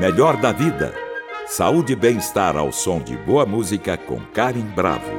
Melhor da Vida. Saúde e bem-estar ao som de boa música com Karyn Bravo.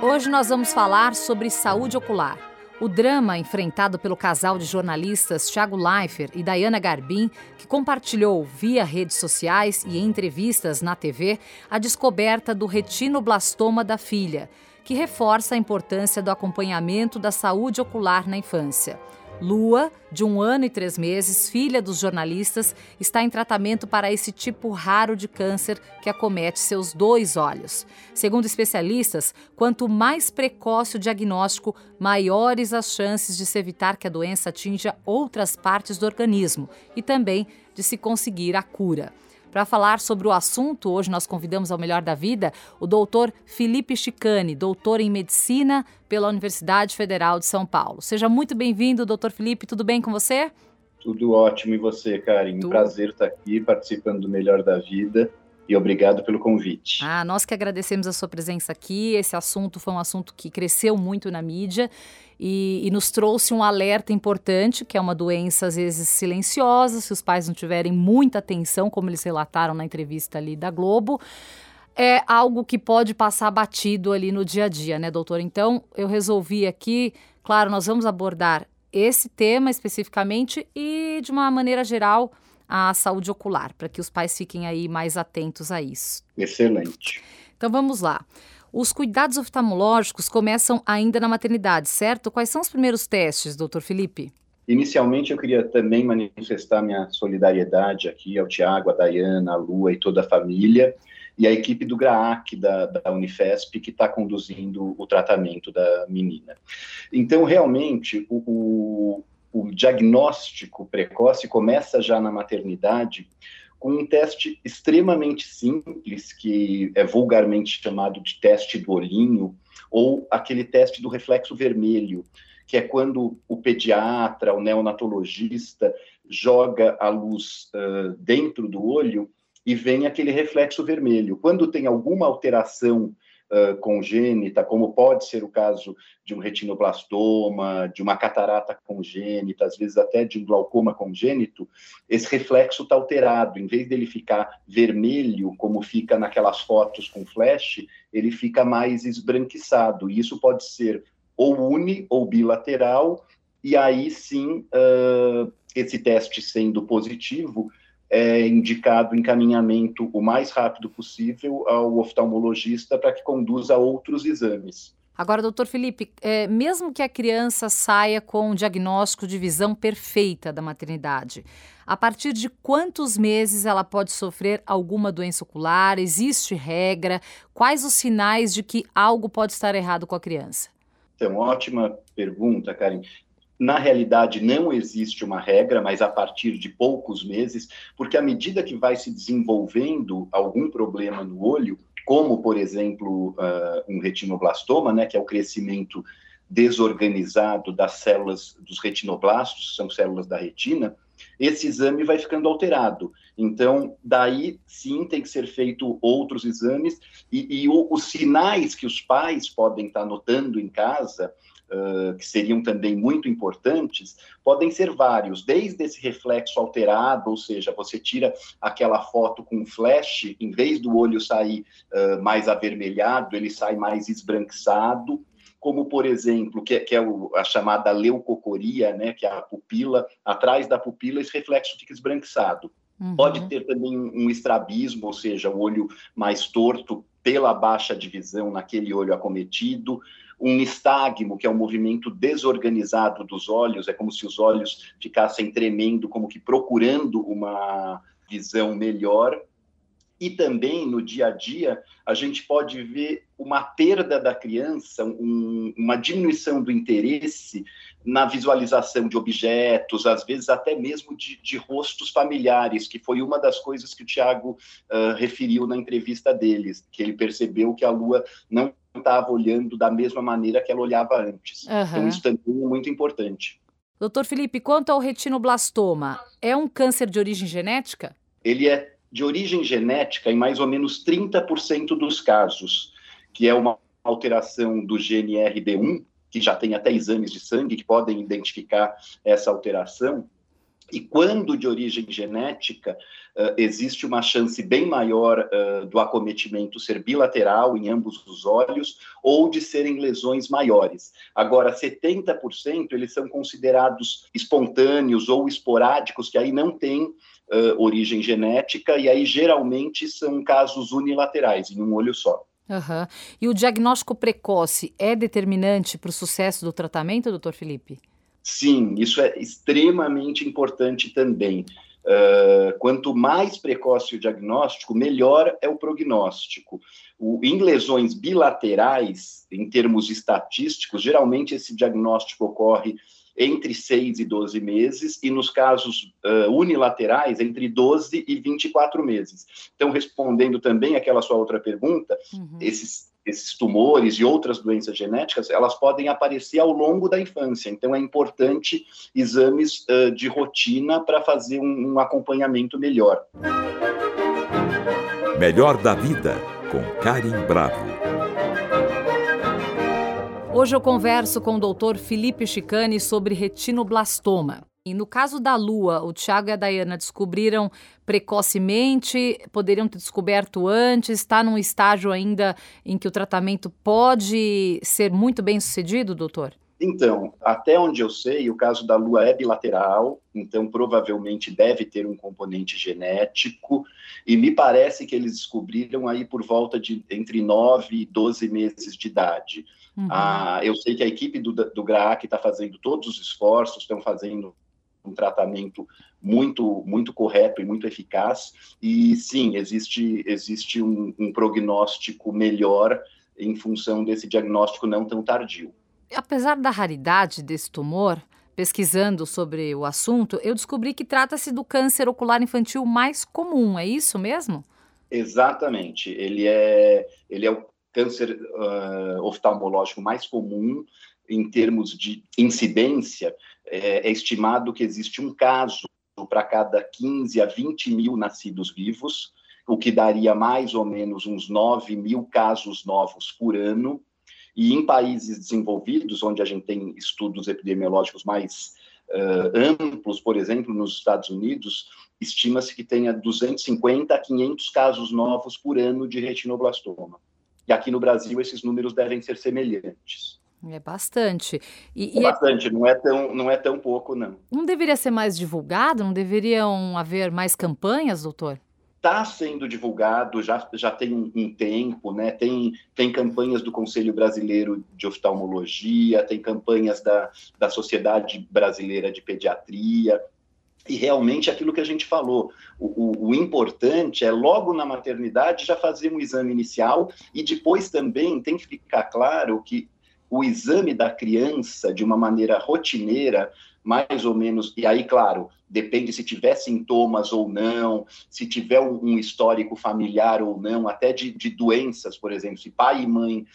Hoje nós vamos falar sobre saúde ocular. O drama enfrentado pelo casal de jornalistas Tiago Leifert e Daiana Garbin, que compartilhou via redes sociais e em entrevistas na TV a descoberta do retinoblastoma da filha, que reforça a importância do acompanhamento da saúde ocular na infância. Lua, de 1 ano e 3 meses, filha dos jornalistas, está em tratamento para esse tipo raro de câncer que acomete seus 2 olhos. Segundo especialistas, quanto mais precoce o diagnóstico, maiores as chances de se evitar que a doença atinja outras partes do organismo e também de se conseguir a cura. Para falar sobre o assunto, hoje nós convidamos ao Melhor da Vida o doutor Felipe Chicani, doutor em Medicina pela Universidade Federal de São Paulo. Seja muito bem-vindo, doutor Felipe. Tudo bem com você? Tudo ótimo. E você, Karyn? Tudo. Prazer estar aqui participando do Melhor da Vida. E obrigado pelo convite. Nós que agradecemos a sua presença aqui. Esse assunto foi um assunto que cresceu muito na mídia e nos trouxe um alerta importante, que é uma doença, às vezes, silenciosa, se os pais não tiverem muita atenção, como eles relataram na entrevista ali da Globo. É algo que pode passar batido ali no dia a dia, né, doutor? Então, eu resolvi aqui, claro, nós vamos abordar esse tema especificamente e, de uma maneira geral, a saúde ocular, para que os pais fiquem aí mais atentos a isso. Excelente. Então vamos lá. Os cuidados oftalmológicos começam ainda na maternidade, certo? Quais são os primeiros testes, doutor Felipe? Inicialmente eu queria também manifestar minha solidariedade aqui ao Tiago, à Daiana, à Lua e toda a família, e à equipe do GRAAC, da Unifesp, que está conduzindo o tratamento da menina. Então realmente o diagnóstico precoce começa já na maternidade com um teste extremamente simples, que é vulgarmente chamado de teste do olhinho, ou aquele teste do reflexo vermelho, que é quando o pediatra, o neonatologista, joga a luz dentro do olho e vem aquele reflexo vermelho. Quando tem alguma alteração congênita, como pode ser o caso de um retinoblastoma, de uma catarata congênita, às vezes até de um glaucoma congênito, esse reflexo está alterado. Em vez dele ficar vermelho, como fica naquelas fotos com flash, ele fica mais esbranquiçado. E isso pode ser ou uni ou bilateral, e aí sim, esse teste sendo positivo, é indicado encaminhamento o mais rápido possível ao oftalmologista para que conduza outros exames. Agora, doutor Felipe, mesmo que a criança saia com um diagnóstico de visão perfeita da maternidade, a partir de quantos meses ela pode sofrer alguma doença ocular? Existe regra? Quais os sinais de que algo pode estar errado com a criança? Então, ótima pergunta, Karyn. Na realidade, não existe uma regra, mas a partir de poucos meses, porque à medida que vai se desenvolvendo algum problema no olho, como, por exemplo, um retinoblastoma, né, que é o crescimento desorganizado das células dos retinoblastos, são células da retina, esse exame vai ficando alterado. Então, daí sim tem que ser feito outros exames e os sinais que os pais podem estar notando em casa, que seriam também muito importantes, podem ser vários, desde esse reflexo alterado, ou seja, você tira aquela foto com flash, em vez do olho sair mais avermelhado, ele sai mais esbranquiçado, como, por exemplo, que é a chamada leucocoria, né, que é a pupila, atrás da pupila esse reflexo fica esbranquiçado. Uhum. Pode ter também um estrabismo, ou seja, o olho mais torto pela baixa divisão naquele olho acometido, um nistagmo, que é um movimento desorganizado dos olhos, é como se os olhos ficassem tremendo, como que procurando uma visão melhor. E também, no dia a dia, a gente pode ver uma perda da criança, uma diminuição do interesse na visualização de objetos, às vezes até mesmo de rostos familiares, que foi uma das coisas que o Tiago referiu na entrevista deles, que ele percebeu que a Lua não estava olhando da mesma maneira que ela olhava antes. Uhum. Então, isso também é muito importante. Doutor Felipe, quanto ao retinoblastoma, é um câncer de origem genética? Ele é de origem genética em mais ou menos 30% dos casos, que é uma alteração do gene RB1, que já tem até exames de sangue que podem identificar essa alteração, E quando de origem genética, existe uma chance bem maior do acometimento ser bilateral em ambos os olhos ou de serem lesões maiores. Agora, 70% eles são considerados espontâneos ou esporádicos, que aí não tem origem genética, e aí geralmente são casos unilaterais, em um olho só. Uhum. E o diagnóstico precoce é determinante para o sucesso do tratamento, doutor Felipe? Sim, isso é extremamente importante também. Quanto mais precoce o diagnóstico, melhor é o prognóstico. Em lesões bilaterais, em termos estatísticos, geralmente esse diagnóstico ocorre entre 6 e 12 meses, e nos casos unilaterais, entre 12 e 24 meses. Então, respondendo também aquela sua outra pergunta, uhum. Esses tumores e outras doenças genéticas, elas podem aparecer ao longo da infância. Então, é importante exames de rotina para fazer um acompanhamento melhor. Melhor da Vida, com Karyn Bravo. Hoje eu converso com o doutor Felipe Chicani sobre retinoblastoma. E no caso da Lua, o Tiago e a Daiana descobriram precocemente, poderiam ter descoberto antes, está num estágio ainda em que o tratamento pode ser muito bem sucedido, doutor? Então, até onde eu sei, o caso da Lua é bilateral, então provavelmente deve ter um componente genético, e me parece que eles descobriram aí por volta de entre 9 e 12 meses de idade. Uhum. Eu sei que a equipe do GRAAC está fazendo todos os esforços, estão fazendo um tratamento muito, muito correto e muito eficaz, e sim, existe um prognóstico melhor em função desse diagnóstico não tão tardio. Apesar da raridade desse tumor, pesquisando sobre o assunto, eu descobri que trata-se do câncer ocular infantil mais comum, é isso mesmo? Exatamente, ele é o câncer oftalmológico mais comum. Em termos de incidência, é estimado que existe um caso para cada 15 a 20 mil nascidos vivos, o que daria mais ou menos uns 9 mil casos novos por ano. E em países desenvolvidos, onde a gente tem estudos epidemiológicos mais amplos, por exemplo, nos Estados Unidos, estima-se que tenha 250 a 500 casos novos por ano de retinoblastoma. E aqui no Brasil, esses números devem ser semelhantes. É bastante. É bastante, não é tão pouco, não. Não deveria ser mais divulgado? Não deveriam haver mais campanhas, doutor? Está sendo divulgado, já tem um tempo, né? Tem campanhas do Conselho Brasileiro de Oftalmologia, tem campanhas da Sociedade Brasileira de Pediatria. E realmente aquilo que a gente falou, o importante é logo na maternidade já fazer um exame inicial, e depois também tem que ficar claro que o exame da criança, de uma maneira rotineira, mais ou menos, e aí, claro, depende se tiver sintomas ou não, se tiver um histórico familiar ou não, até de doenças, por exemplo, se pai e mãe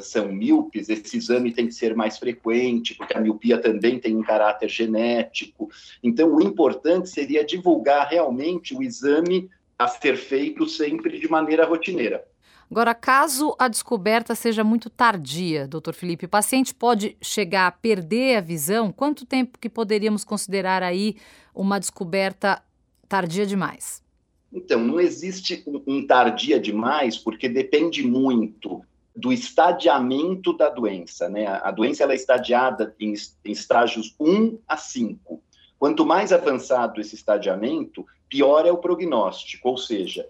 são míopes, esse exame tem que ser mais frequente, porque a miopia também tem um caráter genético. Então, o importante seria divulgar realmente o exame a ser feito sempre de maneira rotineira. Agora, caso a descoberta seja muito tardia, doutor Felipe, o paciente pode chegar a perder a visão? Quanto tempo que poderíamos considerar aí uma descoberta tardia demais? Então, não existe um tardia demais, porque depende muito do estadiamento da doença, né? A doença ela é estadiada em estágios 1 a 5. Quanto mais avançado esse estadiamento, pior é o prognóstico, ou seja...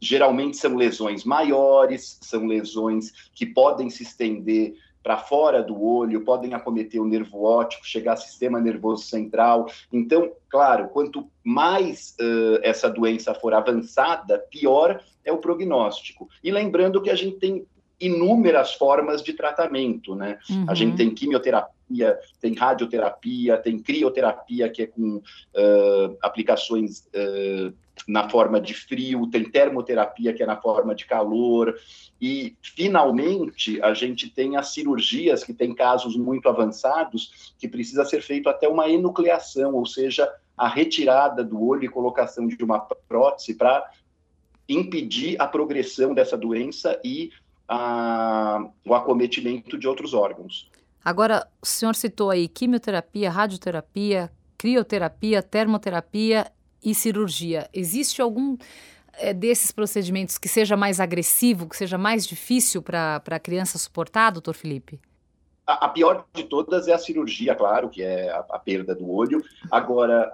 geralmente são lesões maiores, são lesões que podem se estender para fora do olho, podem acometer o nervo óptico, chegar ao sistema nervoso central. Então, claro, quanto mais essa doença for avançada, pior é o prognóstico. E lembrando que a gente tem inúmeras formas de tratamento, né? Uhum. A gente tem quimioterapia, tem radioterapia, tem crioterapia, que é com aplicações na forma de frio, tem termoterapia, que é na forma de calor, e, finalmente, a gente tem as cirurgias, que tem casos muito avançados, que precisa ser feito até uma enucleação, ou seja, a retirada do olho e colocação de uma prótese para impedir a progressão dessa doença e o acometimento de outros órgãos. Agora, o senhor citou aí quimioterapia, radioterapia, crioterapia, termoterapia e cirurgia. Existe algum desses procedimentos que seja mais agressivo, que seja mais difícil para a criança suportar, doutor Felipe? A pior de todas é a cirurgia, claro, que é a perda do olho. Agora,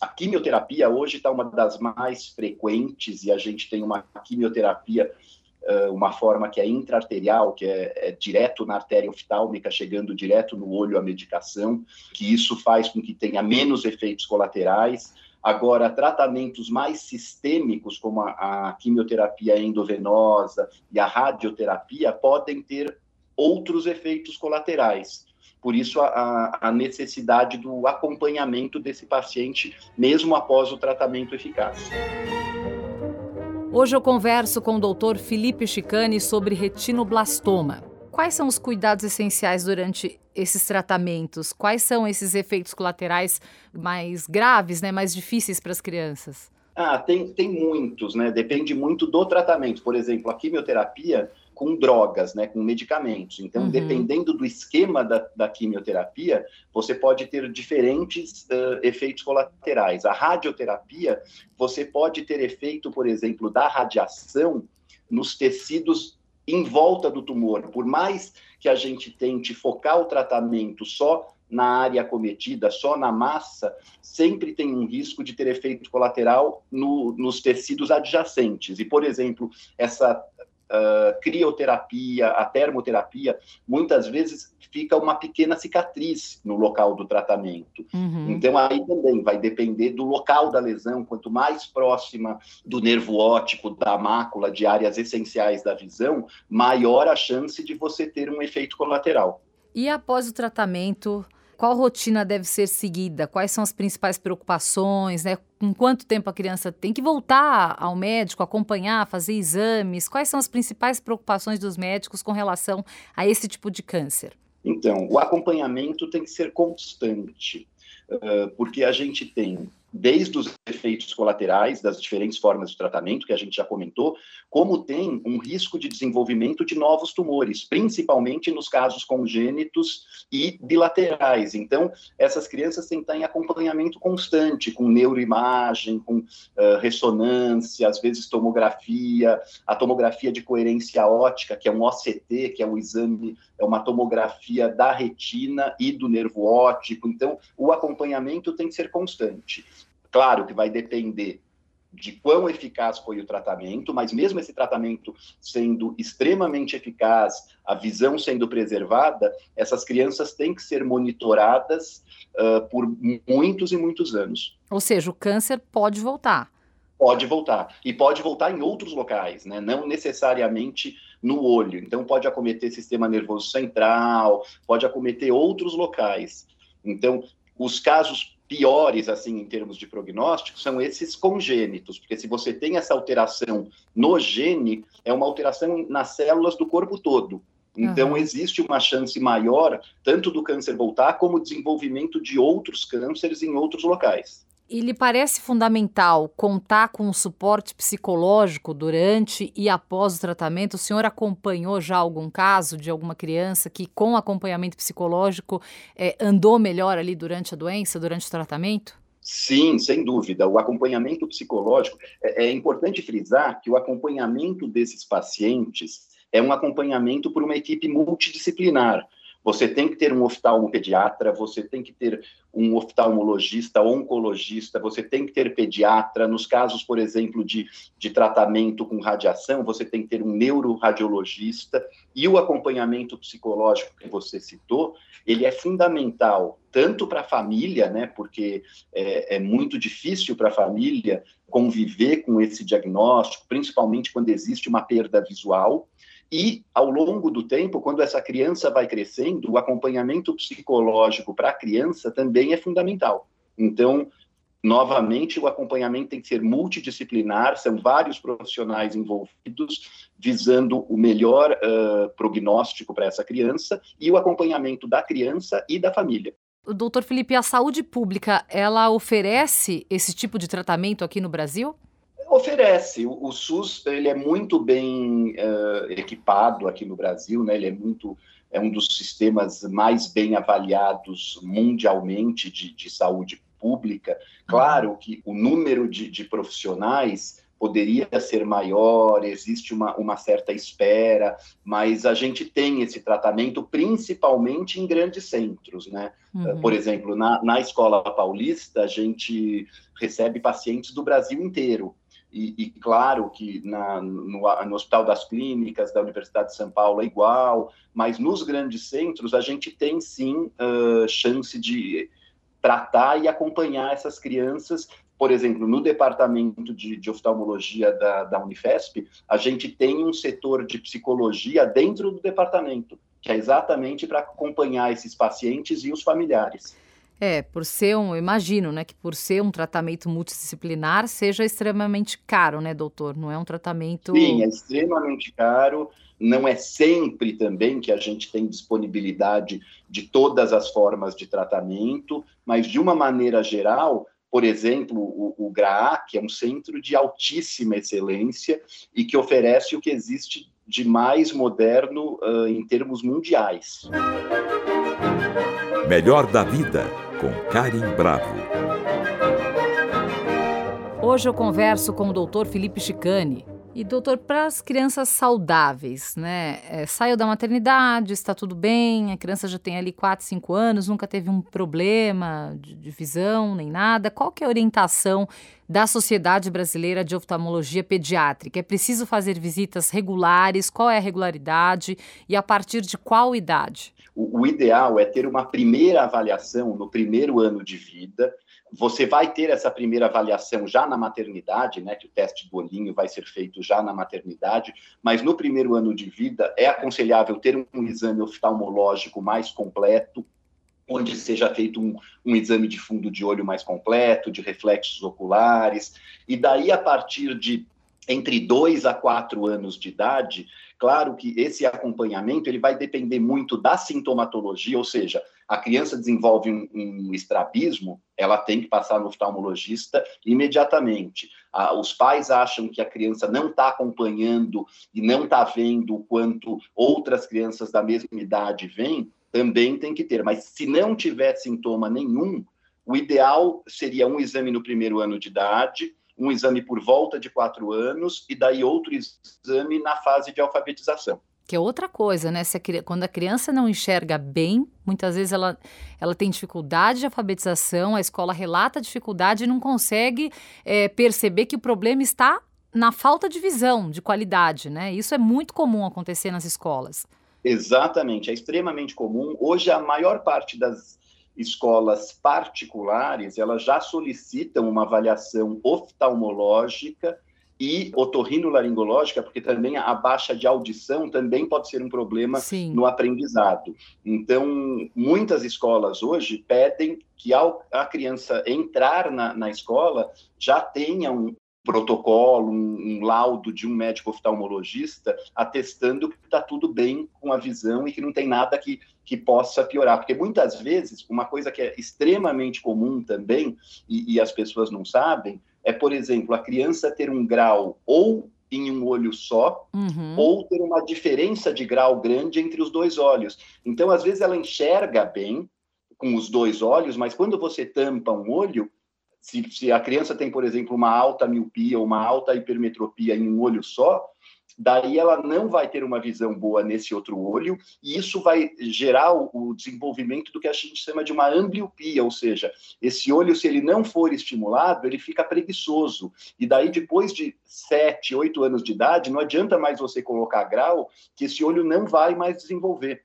a quimioterapia hoje está uma das mais frequentes e a gente tem uma quimioterapia, uma forma que é intraarterial, que é direto na artéria oftálmica, chegando direto no olho a medicação, que isso faz com que tenha menos efeitos colaterais. Agora, tratamentos mais sistêmicos, como a quimioterapia endovenosa e a radioterapia, podem ter outros efeitos colaterais. Por isso, a necessidade do acompanhamento desse paciente, mesmo após o tratamento eficaz. Hoje eu converso com o Dr. Felipe Chicani sobre retinoblastoma. Quais são os cuidados essenciais durante esses tratamentos? Quais são esses efeitos colaterais mais graves, né, mais difíceis para as crianças? Tem muitos, né? Depende muito do tratamento. Por exemplo, a quimioterapia com drogas, né, com medicamentos. Então, dependendo do esquema da quimioterapia, você pode ter diferentes efeitos colaterais. A radioterapia, você pode ter efeito, por exemplo, da radiação nos tecidos em volta do tumor. Por mais que a gente tente focar o tratamento só na área acometida, só na massa, sempre tem um risco de ter efeito colateral nos tecidos adjacentes. E, por exemplo, essa crioterapia, a termoterapia, muitas vezes fica uma pequena cicatriz no local do tratamento. Então, aí também vai depender do local da lesão. Quanto mais próxima do nervo óptico, da mácula, de áreas essenciais da visão, maior a chance de você ter um efeito colateral. E após o tratamento, qual rotina deve ser seguida? Quais são as principais preocupações, né? Em quanto tempo a criança tem que voltar ao médico, acompanhar, fazer exames? Quais são as principais preocupações dos médicos com relação a esse tipo de câncer? Então, o acompanhamento tem que ser constante, porque a gente tem desde os efeitos colaterais das diferentes formas de tratamento, que a gente já comentou, como tem um risco de desenvolvimento de novos tumores, principalmente nos casos congênitos e bilaterais. Então, essas crianças têm que estar em acompanhamento constante, com neuroimagem, com ressonância, às vezes tomografia, a tomografia de coerência óptica, que é um OCT, que é um exame, é uma tomografia da retina e do nervo óptico. Então, o acompanhamento tem que ser constante. Claro que vai depender de quão eficaz foi o tratamento, mas mesmo esse tratamento sendo extremamente eficaz, a visão sendo preservada, essas crianças têm que ser monitoradas por muitos e muitos anos. Ou seja, o câncer pode voltar. Pode voltar. E pode voltar em outros locais, né? Não necessariamente no olho. Então, pode acometer sistema nervoso central, pode acometer outros locais. Então, os casos piores, assim, em termos de prognóstico, são esses congênitos, porque se você tem essa alteração no gene, é uma alteração nas células do corpo todo. Então, existe uma chance maior, tanto do câncer voltar, como desenvolvimento de outros cânceres em outros locais. E lhe parece fundamental contar com um suporte psicológico durante e após o tratamento? O senhor acompanhou já algum caso de alguma criança que, com acompanhamento psicológico, andou melhor ali durante a doença, durante o tratamento? Sim, sem dúvida. O acompanhamento psicológico, é importante frisar que o acompanhamento desses pacientes é um acompanhamento por uma equipe multidisciplinar. Você tem que ter um oftalmopediatra, você tem que ter um oftalmologista, oncologista, você tem que ter pediatra. Nos casos, por exemplo, de tratamento com radiação, você tem que ter um neuroradiologista. E o acompanhamento psicológico que você citou, ele é fundamental tanto para a família, né, porque é muito difícil para a família conviver com esse diagnóstico, principalmente quando existe uma perda visual. E, ao longo do tempo, quando essa criança vai crescendo, o acompanhamento psicológico para a criança também é fundamental. Então, novamente, o acompanhamento tem que ser multidisciplinar, são vários profissionais envolvidos, visando o melhor prognóstico para essa criança e o acompanhamento da criança e da família. Doutor Felipe, a saúde pública, ela oferece esse tipo de tratamento aqui no Brasil? Oferece. O SUS ele é muito bem equipado aqui no Brasil, né? Ele é muito é um dos sistemas mais bem avaliados mundialmente de saúde pública. Claro que o número de profissionais poderia ser maior, existe uma certa espera, mas a gente tem esse tratamento principalmente em grandes centros, né? Uhum. Por exemplo, na Escola Paulista, a gente recebe pacientes do Brasil inteiro. E claro que no Hospital das Clínicas da Universidade de São Paulo é igual, mas nos grandes centros a gente tem sim chance de tratar e acompanhar essas crianças. Por exemplo, no departamento de oftalmologia da Unifesp, a gente tem um setor de psicologia dentro do departamento, que é exatamente para acompanhar esses pacientes e os familiares. É, por ser imagino, né, que por ser um tratamento multidisciplinar seja extremamente caro, né, doutor? Não é um tratamento... Sim, é extremamente caro, não é sempre também que a gente tem disponibilidade de todas as formas de tratamento, mas de uma maneira geral, por exemplo, o GRAAC é um centro de altíssima excelência e que oferece o que existe de mais moderno em termos mundiais. Melhor da Vida, com Karyn Bravo. Hoje eu converso com o doutor Felipe Chicani. E, doutor, para as crianças saudáveis, né? Saiu da maternidade, está tudo bem, a criança já tem ali 4, 5 anos, nunca teve um problema de visão nem nada. Qual que é a orientação da Sociedade Brasileira de Oftalmologia Pediátrica? É preciso fazer visitas regulares? Qual é a regularidade e a partir de qual idade? O ideal é ter uma primeira avaliação no primeiro ano de vida. Você vai ter essa primeira avaliação já na maternidade, né, que o teste do olhinho vai ser feito já na maternidade, mas no primeiro ano de vida é aconselhável ter um exame oftalmológico mais completo, onde seja feito um exame de fundo de olho mais completo, de reflexos oculares, e daí a partir de entre 2 a 4 anos de idade, claro que esse acompanhamento ele vai depender muito da sintomatologia, ou seja, a criança desenvolve um estrabismo, ela tem que passar no oftalmologista imediatamente. Os pais acham que a criança não está acompanhando e não está vendo o quanto outras crianças da mesma idade veem, também tem que ter, mas se não tiver sintoma nenhum, o ideal seria um exame no primeiro ano de idade, um exame por volta de 4 anos e daí outro exame na fase de alfabetização. Que é outra coisa, né? Quando a criança não enxerga bem, muitas vezes ela tem dificuldade de alfabetização, a escola relata dificuldade e não consegue perceber que o problema está na falta de visão, de qualidade, né? Isso é muito comum acontecer nas escolas. Exatamente, é extremamente comum. Hoje a maior parte das escolas particulares, elas já solicitam uma avaliação oftalmológica e otorrinolaringológica, porque também a baixa de audição também pode ser um problema Sim. no aprendizado. Então, muitas escolas hoje pedem que ao a criança entrar na escola já tenha um protocolo, um laudo de um médico oftalmologista atestando que está tudo bem com a visão e que não tem nada que possa piorar. Porque muitas vezes, uma coisa que é extremamente comum também, e as pessoas não sabem, é, por exemplo, a criança ter um grau ou em um olho só, uhum. ou ter uma diferença de grau grande entre os dois olhos. Então, às vezes, ela enxerga bem com os dois olhos, mas quando você tampa um olho, se a criança tem, por exemplo, uma alta miopia ou uma alta hipermetropia em um olho só, daí ela não vai ter uma visão boa nesse outro olho, e isso vai gerar o desenvolvimento do que a gente chama de uma ambliopia, ou seja, esse olho, se ele não for estimulado, ele fica preguiçoso, e daí depois de 7, 8 anos de idade, não adianta mais você colocar grau, que esse olho não vai mais desenvolver.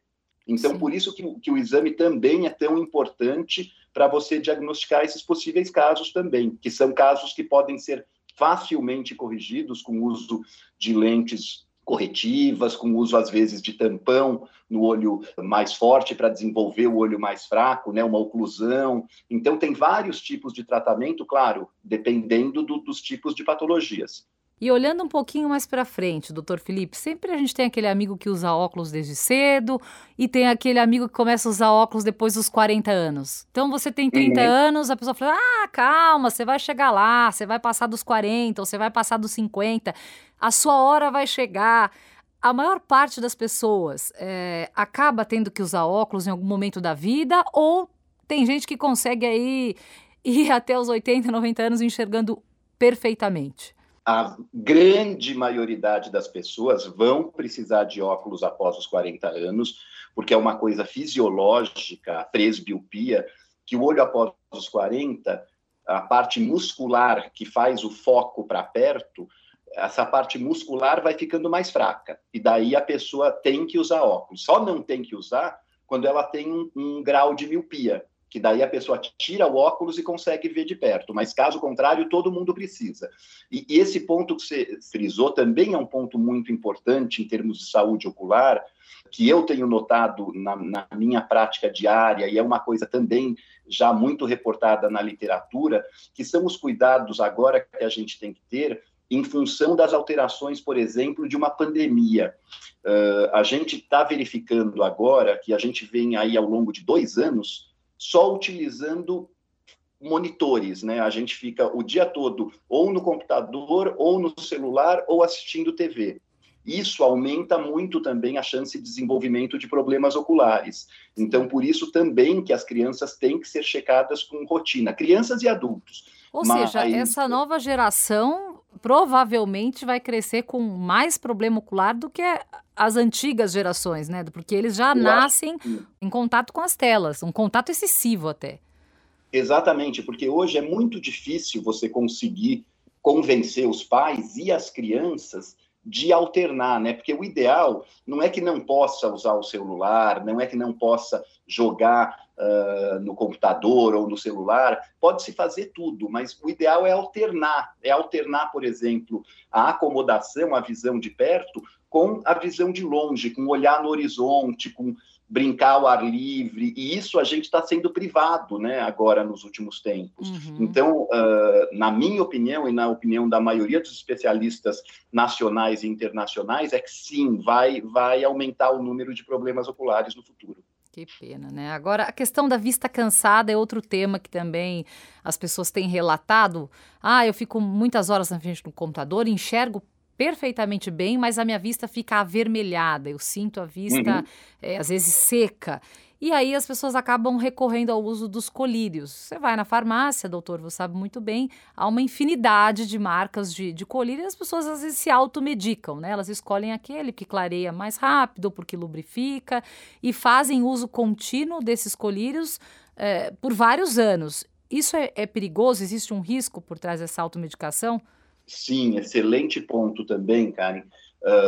Então, Sim. por isso que o exame também é tão importante para você diagnosticar esses possíveis casos também, que são casos que podem ser facilmente corrigidos com o uso de lentes corretivas, com o uso, às vezes, de tampão no olho mais forte para desenvolver o olho mais fraco, né, uma oclusão. Então, tem vários tipos de tratamento, claro, dependendo dos tipos de patologias. E olhando um pouquinho mais para frente, doutor Felipe, sempre a gente tem aquele amigo que usa óculos desde cedo e tem aquele amigo que começa a usar óculos depois dos 40 anos. Então você tem 30 uhum. anos, a pessoa fala, calma, você vai chegar lá, você vai passar dos 40 ou você vai passar dos 50, a sua hora vai chegar. A maior parte das pessoas acaba tendo que usar óculos em algum momento da vida, ou tem gente que consegue aí ir até os 80, 90 anos enxergando perfeitamente? A grande maioridade das pessoas vão precisar de óculos após os 40 anos, porque é uma coisa fisiológica, a presbiopia, que o olho após os 40, a parte muscular que faz o foco para perto, essa parte muscular vai ficando mais fraca, e daí a pessoa tem que usar óculos. Só não tem que usar quando ela tem um grau de miopia, que daí a pessoa tira o óculos e consegue ver de perto, mas caso contrário, todo mundo precisa. E esse ponto que você frisou também é um ponto muito importante em termos de saúde ocular, que eu tenho notado na minha prática diária, e é uma coisa também já muito reportada na literatura, que são os cuidados agora que a gente tem que ter em função das alterações, por exemplo, de uma pandemia. A gente está verificando agora que a gente vem aí ao longo de 2 anos só utilizando monitores, né? A gente fica o dia todo ou no computador, ou no celular, ou assistindo TV. Isso aumenta muito também a chance de desenvolvimento de problemas oculares. Então, por isso também que as crianças têm que ser checadas com rotina, crianças e adultos. Ou seja, essa nova geração provavelmente vai crescer com mais problema ocular do que as antigas gerações, né? Porque eles já nascem em contato com as telas, um contato excessivo até. Exatamente, porque hoje é muito difícil você conseguir convencer os pais e as crianças de alternar, né? Porque o ideal não é que não possa usar o celular, não é que não possa jogar no computador ou no celular, pode-se fazer tudo, mas o ideal é alternar. É alternar, por exemplo, a acomodação, a visão de perto, com a visão de longe, com olhar no horizonte, com brincar ao ar livre, e isso a gente está sendo privado, né, agora nos últimos tempos. Uhum. Então, na minha opinião e na opinião da maioria dos especialistas nacionais e internacionais, é que sim, vai aumentar o número de problemas oculares no futuro. Que pena, né? Agora, a questão da vista cansada é outro tema que também as pessoas têm relatado. Ah, eu fico muitas horas na frente do computador, enxergo perfeitamente bem, mas a minha vista fica avermelhada, eu sinto a vista, uhum, às vezes seca, e aí as pessoas acabam recorrendo ao uso dos colírios. Você vai na farmácia, doutor, você sabe muito bem, há uma infinidade de marcas de colírio, e as pessoas às vezes se automedicam, né? Elas escolhem aquele que clareia mais rápido, porque lubrifica, e fazem uso contínuo desses colírios por vários anos. Isso é perigoso? Existe um risco por trás dessa automedicação? Sim, excelente ponto também, Karyn,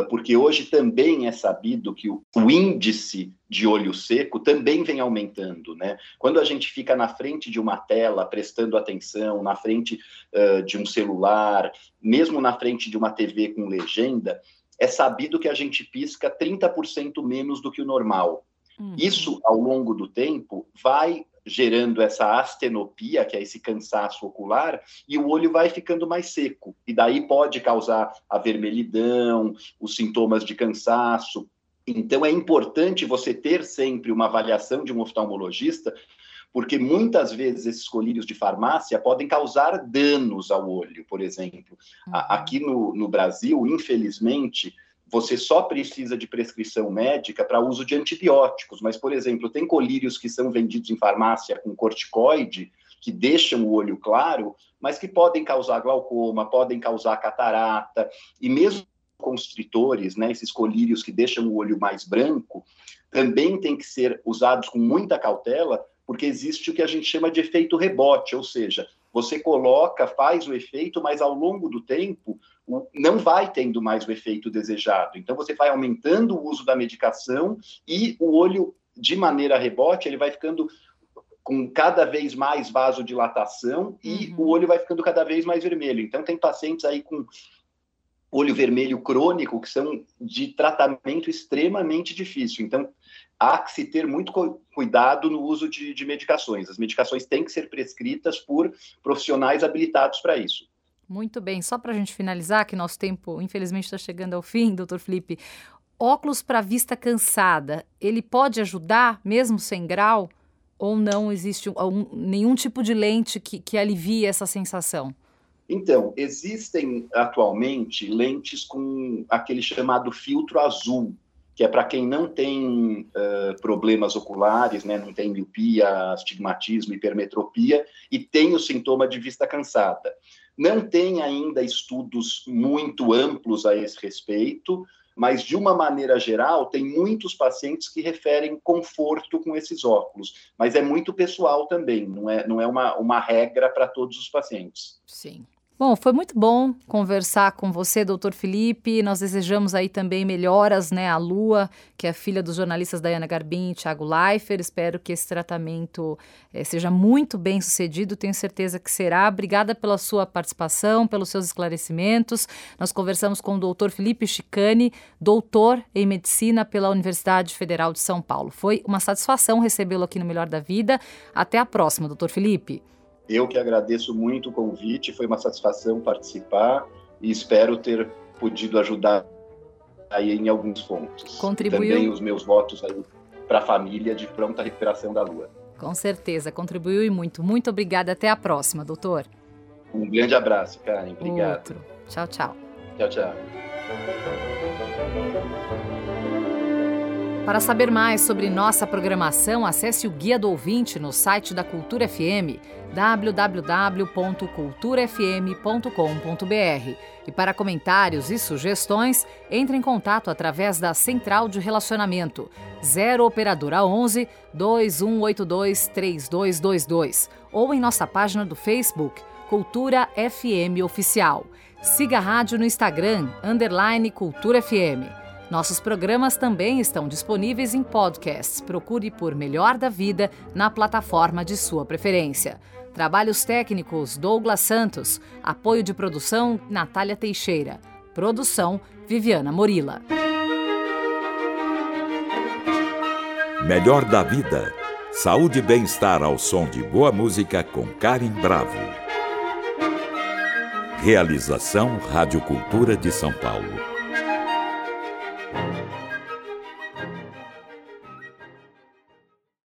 porque hoje também é sabido que o índice de olho seco também vem aumentando, né? Quando a gente fica na frente de uma tela, prestando atenção, na frente de um celular, mesmo na frente de uma TV com legenda, é sabido que a gente pisca 30% menos do que o normal. Isso, ao longo do tempo, vai gerando essa astenopia, que é esse cansaço ocular, e o olho vai ficando mais seco. E daí pode causar a vermelhidão, os sintomas de cansaço. Então é importante você ter sempre uma avaliação de um oftalmologista, porque muitas vezes esses colírios de farmácia podem causar danos ao olho, por exemplo. Aqui no Brasil, infelizmente, você só precisa de prescrição médica para uso de antibióticos, mas, por exemplo, tem colírios que são vendidos em farmácia com corticoide, que deixam o olho claro, mas que podem causar glaucoma, podem causar catarata, e mesmo constritores, né, esses colírios que deixam o olho mais branco, também tem que ser usados com muita cautela, porque existe o que a gente chama de efeito rebote, ou seja, você coloca, faz o efeito, mas ao longo do tempo não vai tendo mais o efeito desejado. Então você vai aumentando o uso da medicação e o olho, de maneira rebote, ele vai ficando com cada vez mais vasodilatação e o olho vai ficando cada vez mais vermelho. Então tem pacientes aí com olho vermelho crônico que são de tratamento extremamente difícil. Então há que se ter muito cuidado no uso de medicações. As medicações têm que ser prescritas por profissionais habilitados para isso. Muito bem. Só para a gente finalizar, que nosso tempo, infelizmente, está chegando ao fim, doutor Felipe. Óculos para vista cansada, ele pode ajudar, mesmo sem grau? Ou não existe nenhum tipo de lente que alivie essa sensação? Então, existem atualmente lentes com aquele chamado filtro azul, que é para quem não tem problemas oculares, né, não tem miopia, astigmatismo, hipermetropia, e tem o sintoma de vista cansada. Não tem ainda estudos muito amplos a esse respeito, mas, de uma maneira geral, tem muitos pacientes que referem conforto com esses óculos. Mas é muito pessoal também, não é uma regra para todos os pacientes. Sim. Bom, foi muito bom conversar com você, doutor Felipe. Nós desejamos aí também melhoras, né, à Lua, que é a filha dos jornalistas Daiana Garbin e Tiago Leifert. Espero que esse tratamento seja muito bem sucedido, tenho certeza que será. Obrigada pela sua participação, pelos seus esclarecimentos. Nós conversamos com o doutor Felipe Chicani, doutor em medicina pela Universidade Federal de São Paulo. Foi uma satisfação recebê-lo aqui no Melhor da Vida. Até a próxima, doutor Felipe. Eu que agradeço muito o convite, foi uma satisfação participar e espero ter podido ajudar aí em alguns pontos. Contribuiu. Também os meus votos aí para a família de pronta recuperação da Lua. Com certeza, contribuiu e muito. Muito obrigada, até a próxima, doutor. Um grande abraço, Karyn. Obrigado. Outro. Tchau, tchau. Tchau, tchau. Para saber mais sobre nossa programação, acesse o Guia do Ouvinte no site da Cultura FM, www.culturafm.com.br. E para comentários e sugestões, entre em contato através da Central de Relacionamento, 0 Operadora 11 2182 3222 ou em nossa página do Facebook, Cultura FM Oficial. Siga a rádio no Instagram, _Cultura FM. Nossos programas também estão disponíveis em podcasts. Procure por Melhor da Vida na plataforma de sua preferência. Trabalhos técnicos Douglas Santos. Apoio de produção Natália Teixeira. Produção Viviana Morila. Melhor da Vida. Saúde e bem-estar ao som de boa música com Karyn Bravo. Realização Rádio Cultura de São Paulo.